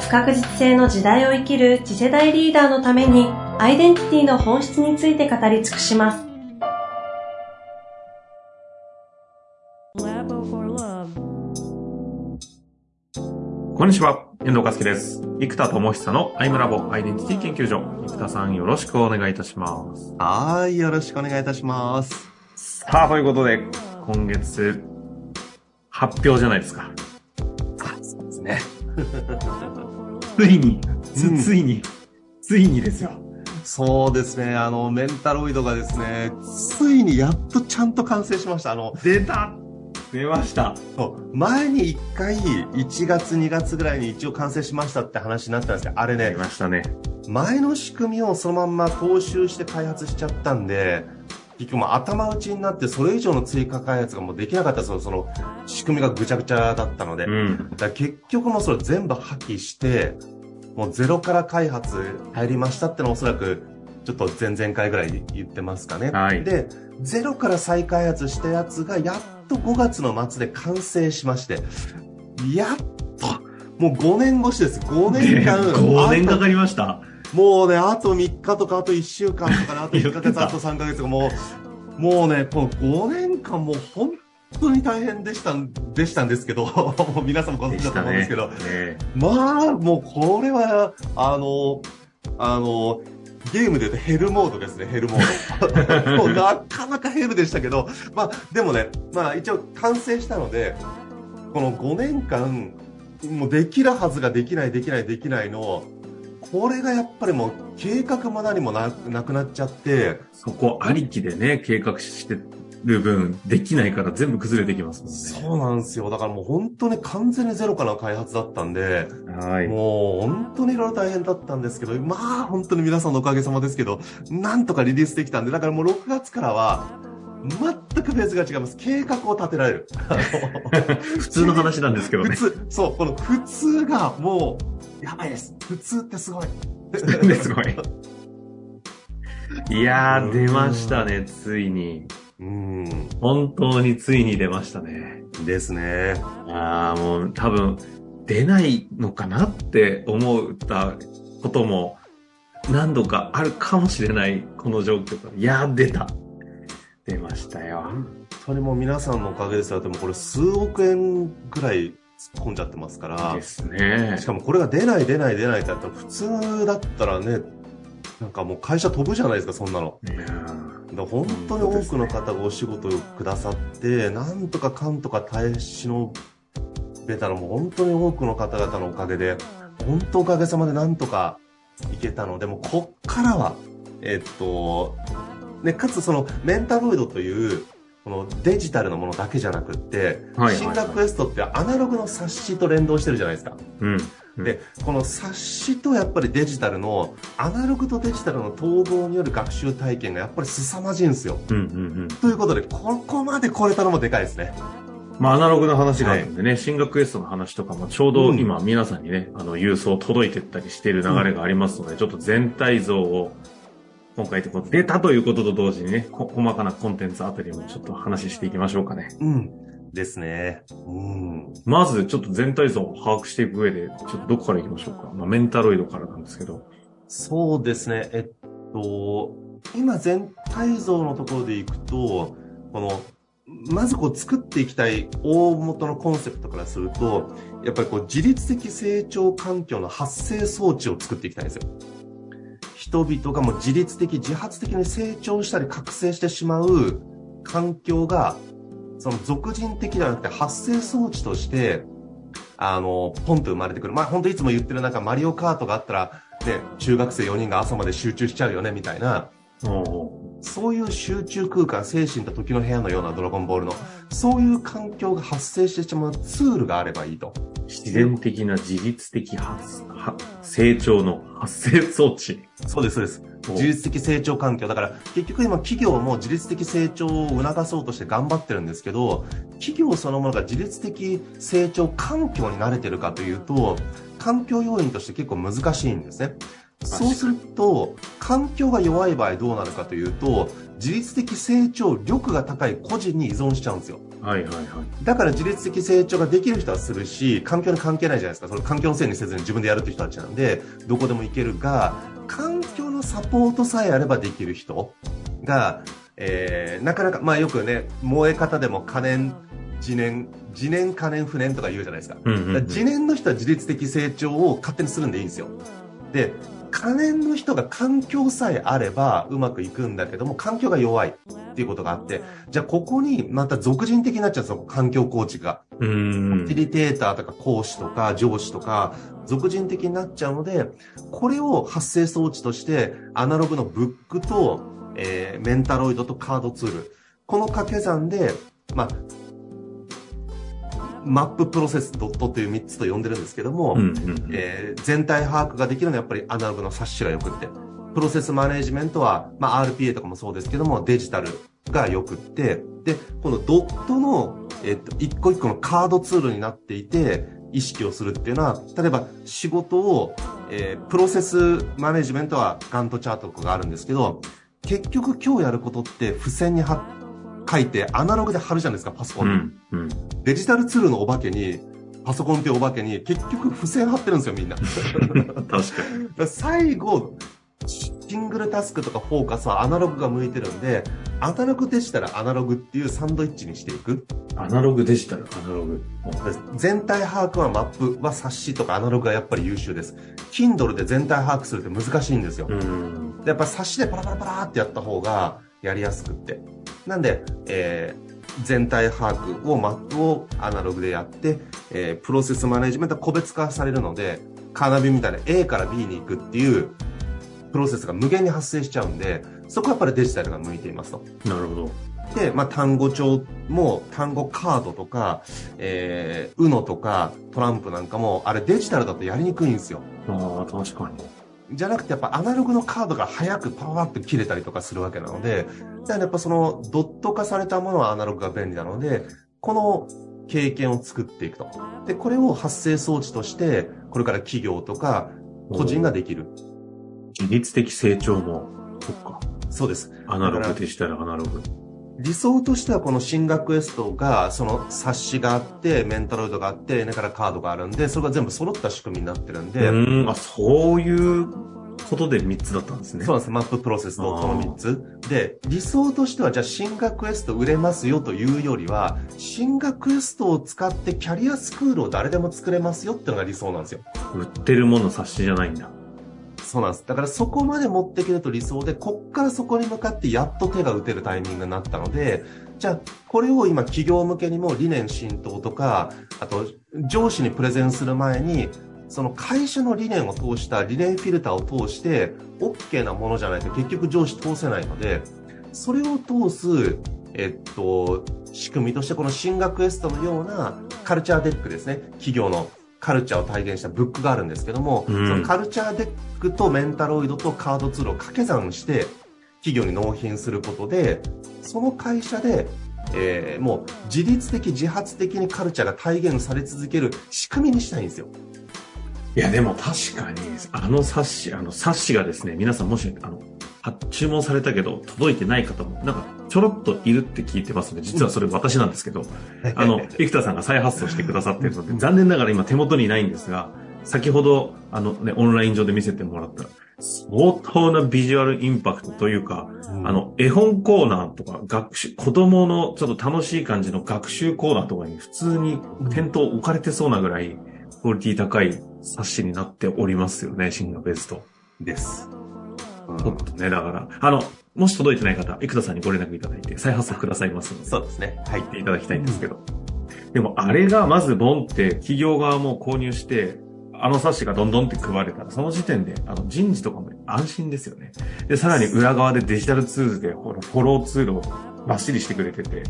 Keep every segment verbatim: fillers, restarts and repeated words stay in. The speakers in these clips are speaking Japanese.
不確実性の時代を生きる次世代リーダーのために、アイデンティティの本質について語り尽くします。こんにちは、遠藤和樹です。生田智久のアイムラボアイデンティティ研究所。生田さん、よろしくお願いいたします。はい、よろしくお願いいたします。さあ、ということで、今月、発表じゃないですか。あ、そうですね。ついに、つ、ついに、うん、ついにですよ。そうですね、あの、メンタロイドがですね、ついにやっとちゃんと完成しました。あの、出た出ました。前にいっかいいちがつにがつぐらいに一応完成しましたって話になったんですけど、あれね、ましたね、前の仕組みをそのまんま踏襲して開発しちゃったんで、結局もう頭打ちになってそれ以上の追加開発がもうできなかったですよ。その仕組みがぐちゃぐちゃだったので、うん、だから結局もうそれ全部破棄してもうゼロから開発入りましたってのをおそらくちょっと前々回ぐらい言ってますかね、はい、でゼロから再開発したやつがやっとごがつの末で完成しまして、やっともうごねん越しです。ごねんかん、ね、ごねんかかりました。もうね、あとみっかとかあといっしゅうかんとか、ね、あといっかげつあとさんかげつとかもうもうね、このごねんかんもう本当に大変でしたでしたんですけどもう皆さんもご存知だと思うんですけど、ねね、まあもうこれはあのあのゲームで言うとヘルモードですね、ヘルモード。もうなかなかヘルでしたけど、まあでもね、まあ一応完成したので、このごねんかん、もうできるはずができない、できない、できないの、これがやっぱりもう計画も何も な, なくなっちゃって。そこありきでね、計画してる分、できないから全部崩れてきますもんね。そうなんですよ。だからもう本当に完全にゼロからの開発だったんで、はい、もう本当にいろいろ大変だったんですけど、まあ本当に皆さんのおかげさまですけど、なんとかリリースできたんで、だからもうろくがつからは、全くベースが違います。計画を立てられる。普通の話なんですけどね。普通、そう、この普通がもう、やばいです。普通ってすごい。すごい。いやー、出ましたね、ついに。うん、本当についに出ましたね。ですね。ああ、もう多分出ないのかなって思ったことも何度かあるかもしれないこの状況。いやー、出た。出ましたよ。それも皆さんのおかげですよ。でもこれ数億円ぐらい突っ込んじゃってますから。ですね。しかもこれが出ない出ない出ないってなったら普通だったらね、なんかもう会社飛ぶじゃないですか、そんなの。いやだ本当に多くの方がお仕事をくださって、ね、なんとかかんとか耐え忍べたのも本当に多くの方々のおかげで、本当おかげさまでなんとかいけたので、もうこっからは、えっと、ね、かつそのメンタロイドというこのデジタルのものだけじゃなくって、はいはいはい、シンガークエストってアナログの冊子と連動してるじゃないですか。うんで、この冊子とやっぱりデジタルのアナログとデジタルの統合による学習体験がやっぱり凄まじいんですよ、うんうんうん、ということでここまで来れたのもでかいですね。まあアナログの話があるんでね、はい、シンガークエストの話とかもちょうど今皆さんにね、うん、あの郵送届いてったりしている流れがありますので、うん、ちょっと全体像を今回ってこと出たということと同時にね、こ細かなコンテンツあたりもちょっと話していきましょうかね。うんですね。うん。まずちょっと全体像を把握していく上で、ちょっとどこから行きましょうか。まあメンタロイドからなんですけど。そうですね。えっと今全体像のところで行くと、このまずこう作っていきたい大元のコンセプトからすると、やっぱりこう自律的成長環境の発生装置を作っていきたいんですよ。人々がもう自律的自発的に成長したり覚醒してしまう環境が。その俗人的ではなくて発生装置として、あの、ポンと生まれてくる。まあ、ほんといつも言ってるなんかマリオカートがあったら、ね、中学生よにんが朝まで集中しちゃうよね、みたいな。そういう集中空間、精神と時の部屋のようなドラゴンボールのそういう環境が発生してしまうツールがあればいいと。自然的な自律的発成長の発生装置。そうですそうです。自律的成長環境だから結局今企業も自律的成長を促そうとして頑張ってるんですけど、企業そのものが自律的成長環境に慣れてるかというと環境要因として結構難しいんですね。そうすると環境が弱い場合どうなるかというと自律的成長力が高い個人に依存しちゃうんですよ、はいはいはい、だから自律的成長ができる人はするし環境に関係ないじゃないですか。その環境のせいにせずに自分でやるという人たちなんでどこでもいけるが、環境のサポートさえあればできる人が、えー、なかなか、まあ、よくね燃え方でも可燃自燃自燃可燃不燃とか言うじゃないです か,、うんうんうん、だから自燃の人は自律的成長を勝手にするんでいいんですよ。で可燃の人が環境さえあればうまくいくんだけども環境が弱いっていうことがあって、じゃあここにまた俗人的になっちゃうんですよ環境コーチが。うーんファシリテーターとか講師とか上司とか俗人的になっちゃうので、これを発生装置としてアナログのブックと、えー、メンタロイドとカードツール、この掛け算でまあマッププロセスドットというみっつと呼んでるんですけども、うんうんうんえー、全体把握ができるのはやっぱりアナログの冊子がよくって、プロセスマネジメントは、まあ、アールピーエー とかもそうですけどもデジタルがよくって、で、このドットの、えー、っと一個一個のカードツールになっていて意識をするっていうのは、例えば仕事を、えー、プロセスマネジメントはガントチャートとかがあるんですけど、結局今日やることって付箋に貼って書いてアナログで貼るじゃないですかパソコン、うんうん、デジタルツールのお化けにパソコンっていうお化けに結局付箋貼ってるんですよみんな確かにだ最後シングルタスクとかフォーカスはアナログが向いてるんで、アナログデジタルアナログっていうサンドイッチにしていく。アナログデジタルアナログ全体把握はマップは冊子とかアナログがやっぱり優秀です。 Kindle で全体把握するって難しいんですよ、うん、でやっぱ冊子でパラパラパラってやった方がやりやすくって、なんで、えー、全体把握をマップをアナログでやって、えー、プロセスマネジメントは個別化されるのでカーナビみたいな A から B に行くっていうプロセスが無限に発生しちゃうんで、そこはやっぱりデジタルが向いていますと。なるほど。で、まあ、単語帳も単語カードとか、えー、ウノ とかトランプなんかもあれデジタルだとやりにくいんですよ。ああ確かに。じゃなくてやっぱアナログのカードが早くパワーって切れたりとかするわけなので、だからやっぱそのドット化されたものはアナログが便利なので、この経験を作っていくと。で、これを発生装置として、これから企業とか個人ができる。自律的成長も、そっか。そうです。アナログでしたらアナログ。理想としてはこのシンガークエストがその冊子があってメンタロイドがあってだからカードがあるんで、それが全部揃った仕組みになってるんで、うんあそういうことでみっつだったんですね。そうなんです。マッププロセスとこのみっつで、理想としてはじゃあシンガークエスト売れますよというよりはシンガークエストを使ってキャリアスクールを誰でも作れますよっていうのが理想なんですよ。売ってるもの冊子じゃないんだ。そうなんです。だからそこまで持ってきると理想で、こっからそこに向かってやっと手が打てるタイミングになったので、じゃあこれを今企業向けにも理念浸透とか、あと上司にプレゼンする前にその会社の理念を通した理念フィルターを通して OK なものじゃないと結局上司通せないので、それを通すえっと仕組みとしてこのシンガークエストのようなカルチャーデックですね、企業のカルチャーを体現したブックがあるんですけども、うん、そのカルチャーデックとメンタロイドとカードツールを掛け算して企業に納品することで、その会社で、えー、もう自律的自発的にカルチャーが体現され続ける仕組みにしたいんですよ。いやでも確かにあの冊子あの冊子がですね、皆さんもしあの注文されたけど届いてない方もなんかちょろっといるって聞いてますので、実はそれ私なんですけど、あのビクターさんが再発送してくださっているので残念ながら今手元にないんですが、先ほどあの、ね、オンライン上で見せてもらったら相当なビジュアルインパクトというか、うん、あの絵本コーナーとか学習子供のちょっと楽しい感じの学習コーナーとかに普通に店頭置かれてそうなぐらいクオリティ高い冊子になっておりますよね。シンガーベストです。ちょっとね、だから、あの、もし届いてない方、生田さんにご連絡いただいて、再発送くださいますので、そうですね。入っていただきたいんですけど。うん、でも、あれがまずボンって、企業側も購入して、あの冊子がどんどんって配れたら、その時点であの人事とかも安心ですよね。で、さらに裏側でデジタルツールでこのフォローツールをバッシリしてくれてて、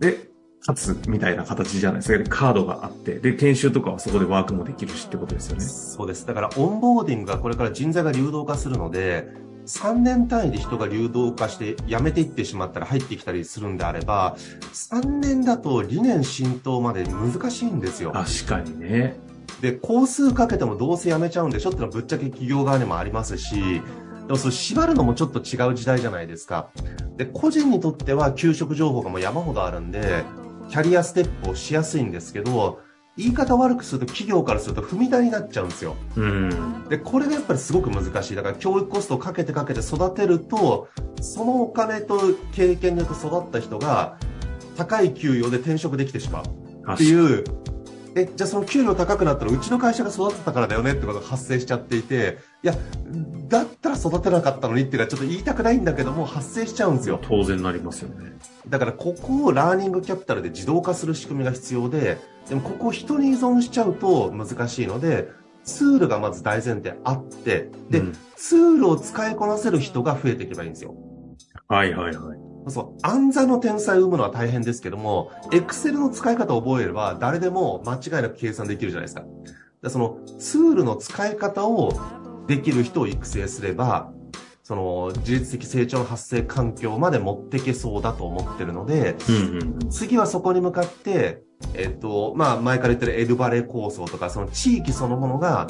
で、かつみたいな形じゃないですか。で、カードがあって、で、研修とかはそこでワークもできるしってことですよね。そうです。だからオンボーディングがこれから人材が流動化するので、さんねん単位で人が流動化して辞めていってしまったら入ってきたりするんであれば、さんねんだと理念浸透まで難しいんですよ。確かにね。で、工数かけてもどうせ辞めちゃうんでしょってのはぶっちゃけ企業側にもありますし、でもそれ縛るのもちょっと違う時代じゃないですか。で、個人にとっては求職情報がもう山ほどあるんで、キャリアステップをしやすいんですけど、言い方悪くすると企業からすると踏み台になっちゃうんですよ。うん。で、これがやっぱりすごく難しい。だから教育コストをかけてかけて育てると、そのお金と経験によって育った人が高い給与で転職できてしまうっていう。え、じゃあその給料高くなったらうちの会社が育てたからだよねってことが発生しちゃっていて、いや、だったら育てなかったのにっていうのはちょっと言いたくないんだけども発生しちゃうんですよ。当然なりますよね。だからここをラーニングキャピタルで自動化する仕組みが必要で、でもここを人に依存しちゃうと難しいので、ツールがまず大前提あって、で、うん、ツールを使いこなせる人が増えていけばいいんですよ。はいはいはい。そう、暗算の天才を生むのは大変ですけども、エクセルの使い方を覚えれば誰でも間違いなく計算できるじゃないですか。で、そのツールの使い方をできる人を育成すれば、その自律的成長の発生環境まで持ってけそうだと思ってるので、うんうん、次はそこに向かって、えっと、まあ、前から言ってるエルバレ構想とか、その地域そのものが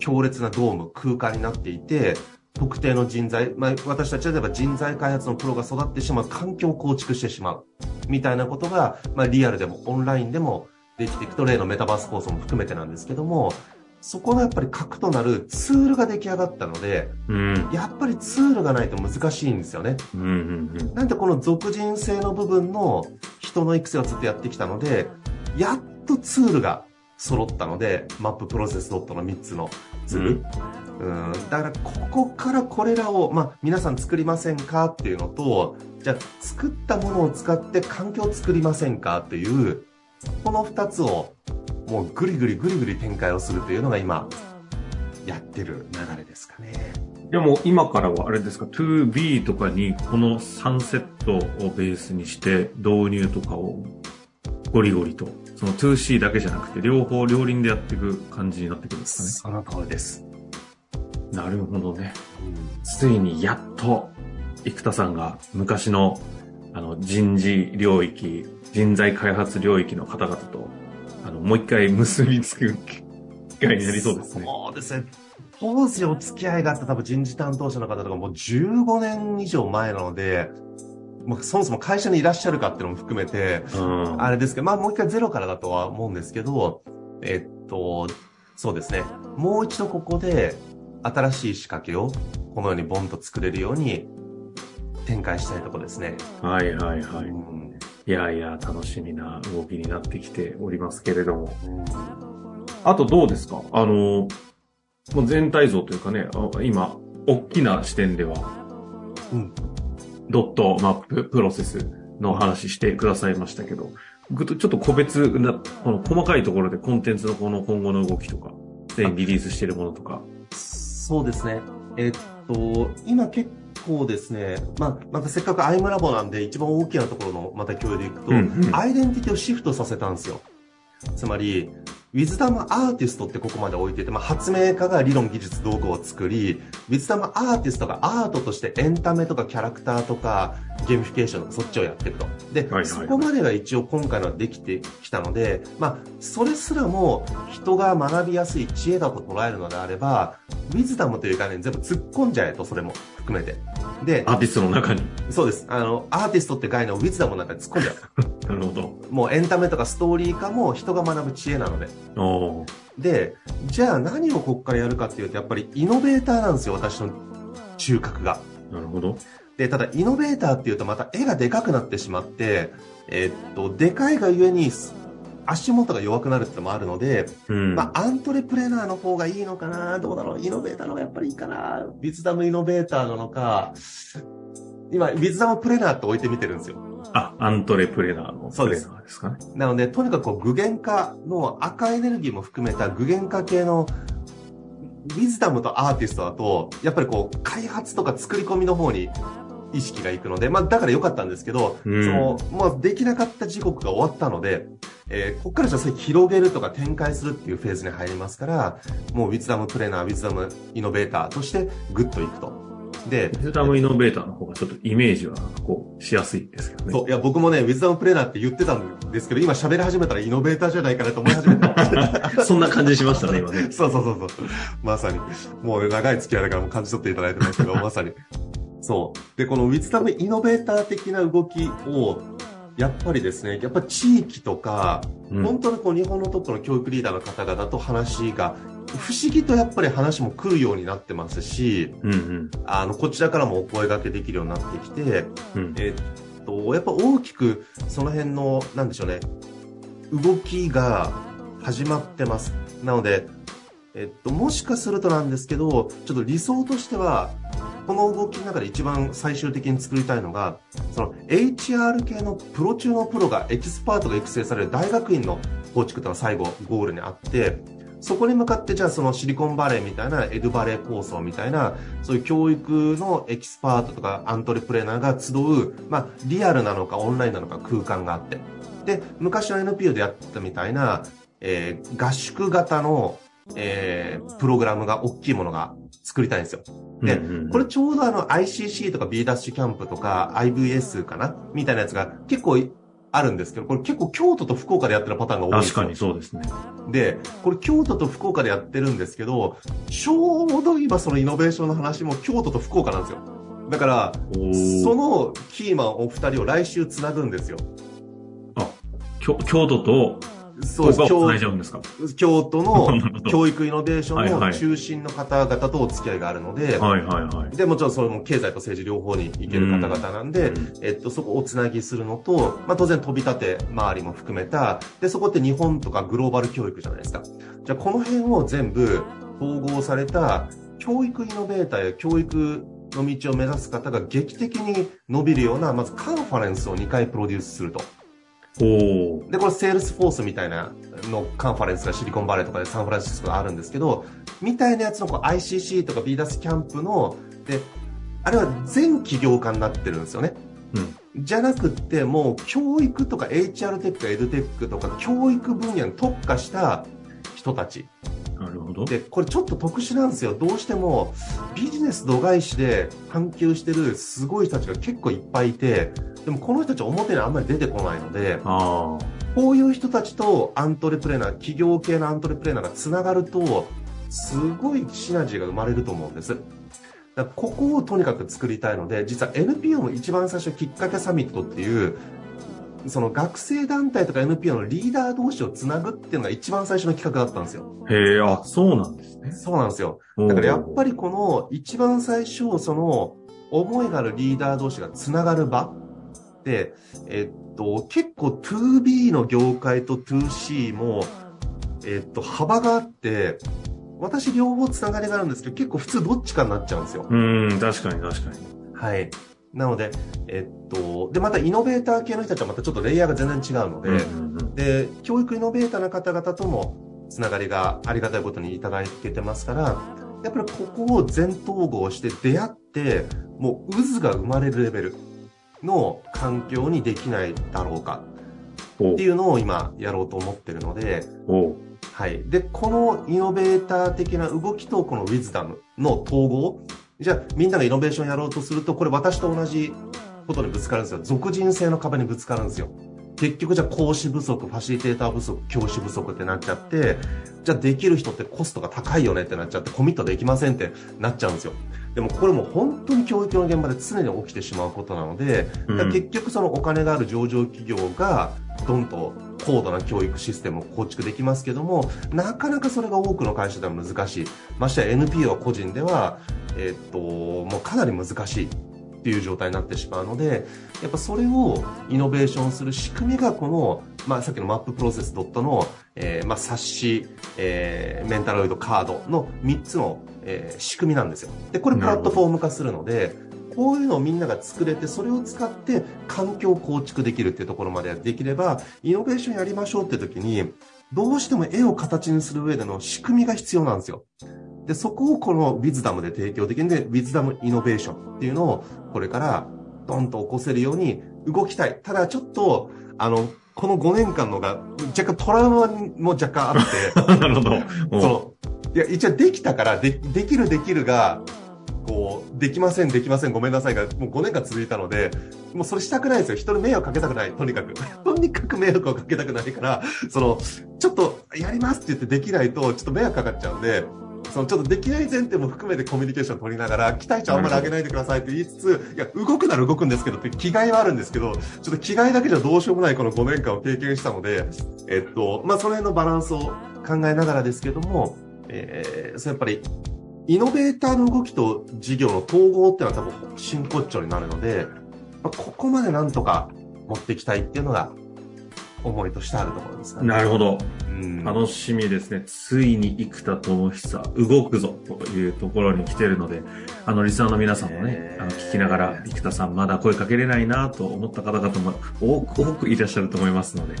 強烈なドーム、空間になっていて、特定の人材、まあ、私たちは例えば人材開発のプロが育ってしまう環境を構築してしまうみたいなことが、まあ、リアルでもオンラインでもできていくと、例のメタバース構想も含めてなんですけども、そこのやっぱり核となるツールが出来上がったので、うん、やっぱりツールがないと難しいんですよね、うんうんうん、なんでこの属人性の部分の人の育成をずっとやってきたので、やっとツールが揃ったので、マッププロセスドットのみっつのツール、うん、うんだからここからこれらを、まあ、皆さん作りませんかっていうのと、じゃあ作ったものを使って環境を作りませんかっていう、このふたつをもうぐりぐりぐりぐり展開をするというのが今やってる流れですかね。でも今からはあれですか、 ツービー とかにこのさんセットをベースにして導入とかをゴリゴリと、その ツーシー だけじゃなくて両方両輪でやっていく感じになってくるんですかね。その通りです。なるほどね。ついにやっと生田さんが昔のあの人事領域、人材開発領域の方々とあのもう一回結びつく機会になりそうですね。そうですね。当時お付き合いがあった多分人事担当者の方とかもうじゅうごねん以上前なので、もうそもそも会社にいらっしゃるかっていうのも含めて、うん、あれですけど、まあもう一回ゼロからだとは思うんですけど、えっと、そうですね。もう一度ここで新しい仕掛けをこのようにボンと作れるように展開したいところですね。はいはいはい。うん、いやいや楽しみな動きになってきておりますけれども、あとどうですか、あのもう全体像というかね、今大きな視点では、うん、ドットマッププロセスの話してくださいましたけど、ちょっと個別なこの細かいところでコンテンツのこの今後の動きとか、すでにリリースしているものとか。そうですね。えっと今結構そうですね、まあ、またせっかくアイムラボなんで一番大きなところのまた共有でいくと、うんうん、アイデンティティをシフトさせたんですよ。つまりウィズダムアーティストってここまで置いてて、まあ、発明家が理論技術道具を作り、ウィズダムアーティストがアートとしてエンタメとかキャラクターとかゲーミフィケーションとかそっちをやっていくと。で、はいはいはい、そこまでが一応今回のはできてきたので、まあ、それすらも人が学びやすい知恵だと捉えるのであれば、ウィズダムという概念全部突っ込んじゃえと、それも含めて。で、アーティストの中に。そうです。あの、アーティストって概念をウィズダムの中に突っ込んじゃう。なるほど。もうエンタメとかストーリー化も人が学ぶ知恵なので。おー。で、じゃあ何をこっからやるかっていうと、やっぱりイノベーターなんですよ、私の中核が。なるほど。で、ただイノベーターっていうとまた絵がでかくなってしまって、えー、っと、でかいがゆえに、足元が弱くなるってのもあるので、うん、まあ、アントレプレナーの方がいいのかな、どうだろう、イノベーターの方がやっぱりいいかな、ウィズダムイノベーターなのか、今、ウィズダムプレナーって置いてみてるんですよ。あ、アントレプレナーのプレナーですかね。なのでとにかくこう具現化の赤エネルギーも含めた具現化系のウィズダムとアーティストだとやっぱりこう開発とか作り込みの方に意識がいくので、まあ、だから良かったんですけど、うん、そのまあ、できなかった時刻が終わったので、えー、こっからじゃあそれ広げるとか展開するっていうフェーズに入りますから、もうウィズダムトレーナー、ウィズダムイノベーターとしてグッといくと。でウィズダムイノベーターの方がちょっとイメージはこうしやすいですけどね。そういや僕もね、ウィズダムプレーナーって言ってたんですけど、今喋り始めたらイノベーターじゃないかなと思い始めた。そんな感じしましたね今ね。そうそうそうそう、まさにもう長い付き合いだからもう感じ取っていただいてますけど、まさにそうで、このウィズダムイノベーター的な動きをやっぱりですね、やっぱ地域とか、うん、本当にこう日本のトップの教育リーダーの方々と話が不思議とやっぱり話も来るようになってますし、うんうん、あのこちらからもお声掛けできるようになってきて、うん、えっとやっぱ大きくその辺のなんでしょうね、動きが始まってます。なので、えっと、もしかするとなんですけど、ちょっと理想としてはこの動きの中で一番最終的に作りたいのが、その エイチアール 系のプロ中のプロがエキスパートが育成される大学院の構築というのが最後ゴールにあって、そこに向かってじゃあそのシリコンバレーみたいなエドバレー構想みたいな、そういう教育のエキスパートとかアントレプレナーが集う、まあリアルなのかオンラインなのか空間があって、で昔の エヌピーオー でやってたみたいな、えー、合宿型の、えー、プログラムが大きいものが作りたいんですよ。で、うんうんうん、これちょうどあの アイシーシー とか B ダッシュキャンプとか アイブイエス かなみたいなやつが結構あるんですけど、これ結構京都と福岡でやってるパターンが多いんですよ。確かにそうですね。で、これ京都と福岡でやってるんですけど、ちょうど今そのイノベーションの話も京都と福岡なんですよ。だからそのキーマンお二人を来週つなぐんですよ。あ、京都とそうです。京, 京都の教育イノベーションの中心の方々とお付き合いがあるので、はいはいはい、でもちろんそれも経済と政治両方に行ける方々なんで、うん、えっと、そこをつなぎするのと、まあ、当然飛び立て周りも含めた、でそこって日本とかグローバル教育じゃないですか。じゃあこの辺を全部統合された教育イノベーターや教育の道を目指す方が劇的に伸びるような、まずカンファレンスをにかいプロデュースすると。おで、これセールスフォースみたいなのカンファレンスがシリコンバレーとかでサンフランシスコがあるんですけど、みたいなやつのこう アイシーシー とか ビーダスキャンプので、あれは全起業家になってるんですよね、うん、じゃなくってもう教育とか エイチアール テックとかエドテックとか教育分野に特化した人たち。なるほど。でこれちょっと特殊なんですよ。どうしてもビジネス度外視で探求してるすごい人たちが結構いっぱいいて、でもこの人たち表にあんまり出てこないので、あこういう人たちとアントレプレナー、企業系のアントレプレナーがつながるとすごいシナジーが生まれると思うんです。だからここをとにかく作りたいので、実は エヌピーオー も一番最初きっかけサミットっていうその学生団体とか エヌピーオー のリーダー同士をつなぐっていうのが一番最初の企画だったんですよ。へえ、あ、そうなんですね。そうなんですよ。だからやっぱりこの一番最初その思いがあるリーダー同士がつながる場で、えっと結構 ツービー の業界と ツーシー もえっと幅があって、私両方つながりがあるんですけど、結構普通どっちかになっちゃうんですよ。うーん、確かに確かに。はい。なので、えっと、で、またイノベーター系の人たちはまたちょっとレイヤーが全然違うので、うんうんうん、で、教育イノベーターの方々ともつながりがありがたいことにいただけてますから、やっぱりここを全統合して出会って、もう渦が生まれるレベルの環境にできないだろうかっていうのを今やろうと思ってるので、はい。で、このイノベーター的な動きとこのウィズダムの統合、じゃあみんながイノベーションやろうとすると、これ私と同じことにぶつかるんですよ。属人性の壁にぶつかるんですよ。結局じゃあ講師不足、ファシリテーター不足、教師不足ってなっちゃって、じゃあできる人ってコストが高いよねってなっちゃって、コミットできませんってなっちゃうんですよ。でもこれも本当に教育の現場で常に起きてしまうことなので、うん、だから結局そのお金がある上場企業がどんと高度な教育システムを構築できますけども、なかなかそれが多くの会社では難しい。ましてや エヌピーオー は個人ではえっともうかなり難しいっていう状態になってしまうので、やっぱそれをイノベーションする仕組みがこの、まあ、さっきのマッププロセスドットの、えーまあ、冊子、えー、メンタロイドカードのみっつの、えー、仕組みなんですよ。でこれプラットフォーム化するので、こういうのをみんなが作れて、それを使って環境を構築できるっていうところまでできれば、イノベーションやりましょうって時にどうしても絵を形にする上での仕組みが必要なんですよ。でそこをこのウィズダムで提供できるんで、ウィズダムイノベーションっていうのをこれからドンと起こせるように動きたい。ただちょっとあのこのごねんかんのが若干トラウマも若干あってなるほど。そういや一応できたから で, できるできるがこうできませんできませんごめんなさいがもうごねんかん続いたので、もうそれしたくないですよ。人に迷惑かけたくない。とにかくとにかく迷惑をかけたくないから、そのちょっとやりますって言ってできないとちょっと迷惑かかっちゃうんで、そのちょっとできない前提も含めてコミュニケーション取りながら、期待値をあんまり上げないでくださいって言いつつ、いや動くなら動くんですけどって気概はあるんですけど、ちょっと気概だけじゃどうしようもないこのごねんかんを経験したので、えっとまあその辺のバランスを考えながらですけども、えー、それやっぱりイノベーターの動きと事業の統合っていうのは多分真骨頂になるので、まあ、ここまでなんとか持っていきたいっていうのが思いとしてあるところですね。なるほど、うん、楽しみですね。ついに生田智久動くぞというところに来ているので、あのリスナーの皆さんもね、あの聞きながら生田さんまだ声かけれないなと思った方々も多く多くいらっしゃると思いますので、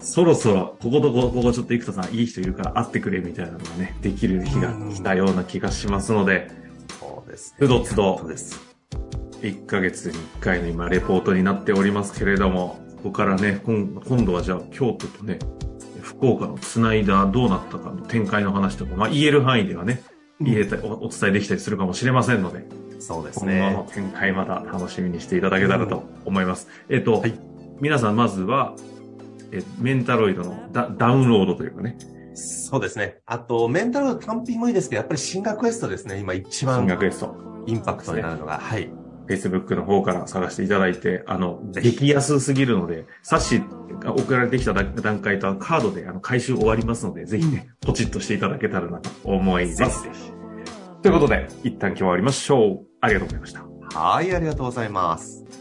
そろそろこことここちょっと生田さんいい人いるから会ってくれみたいなのがねできる日が来たような気がしますので、そうですね、つどつどいっかげつにいっかいの今レポートになっておりますけれども、ここからね、今度はじゃあ京都とね、福岡のつないだどうなったかの展開の話とか、まあ言える範囲ではね、言えた、うん、お伝えできたりするかもしれませんので、そうですね。今後の展開また楽しみにしていただけたらと思います。うん、えっと、はい、皆さんまずは、えメンタロイドの ダ, ダウンロードというかね。そうですね。あと、メンタロイド単品もいいですけど、やっぱりシンガークエストですね。今一番インパクトになるのが。はい。Facebook の方から探していただいて、あの、激安すぎるので、冊子が送られてきた段階とカードであの回収終わりますので、ぜひね、ポチッとしていただけたらなと思います。ということで、一旦今日は終わりましょう。ありがとうございました。はい、ありがとうございます。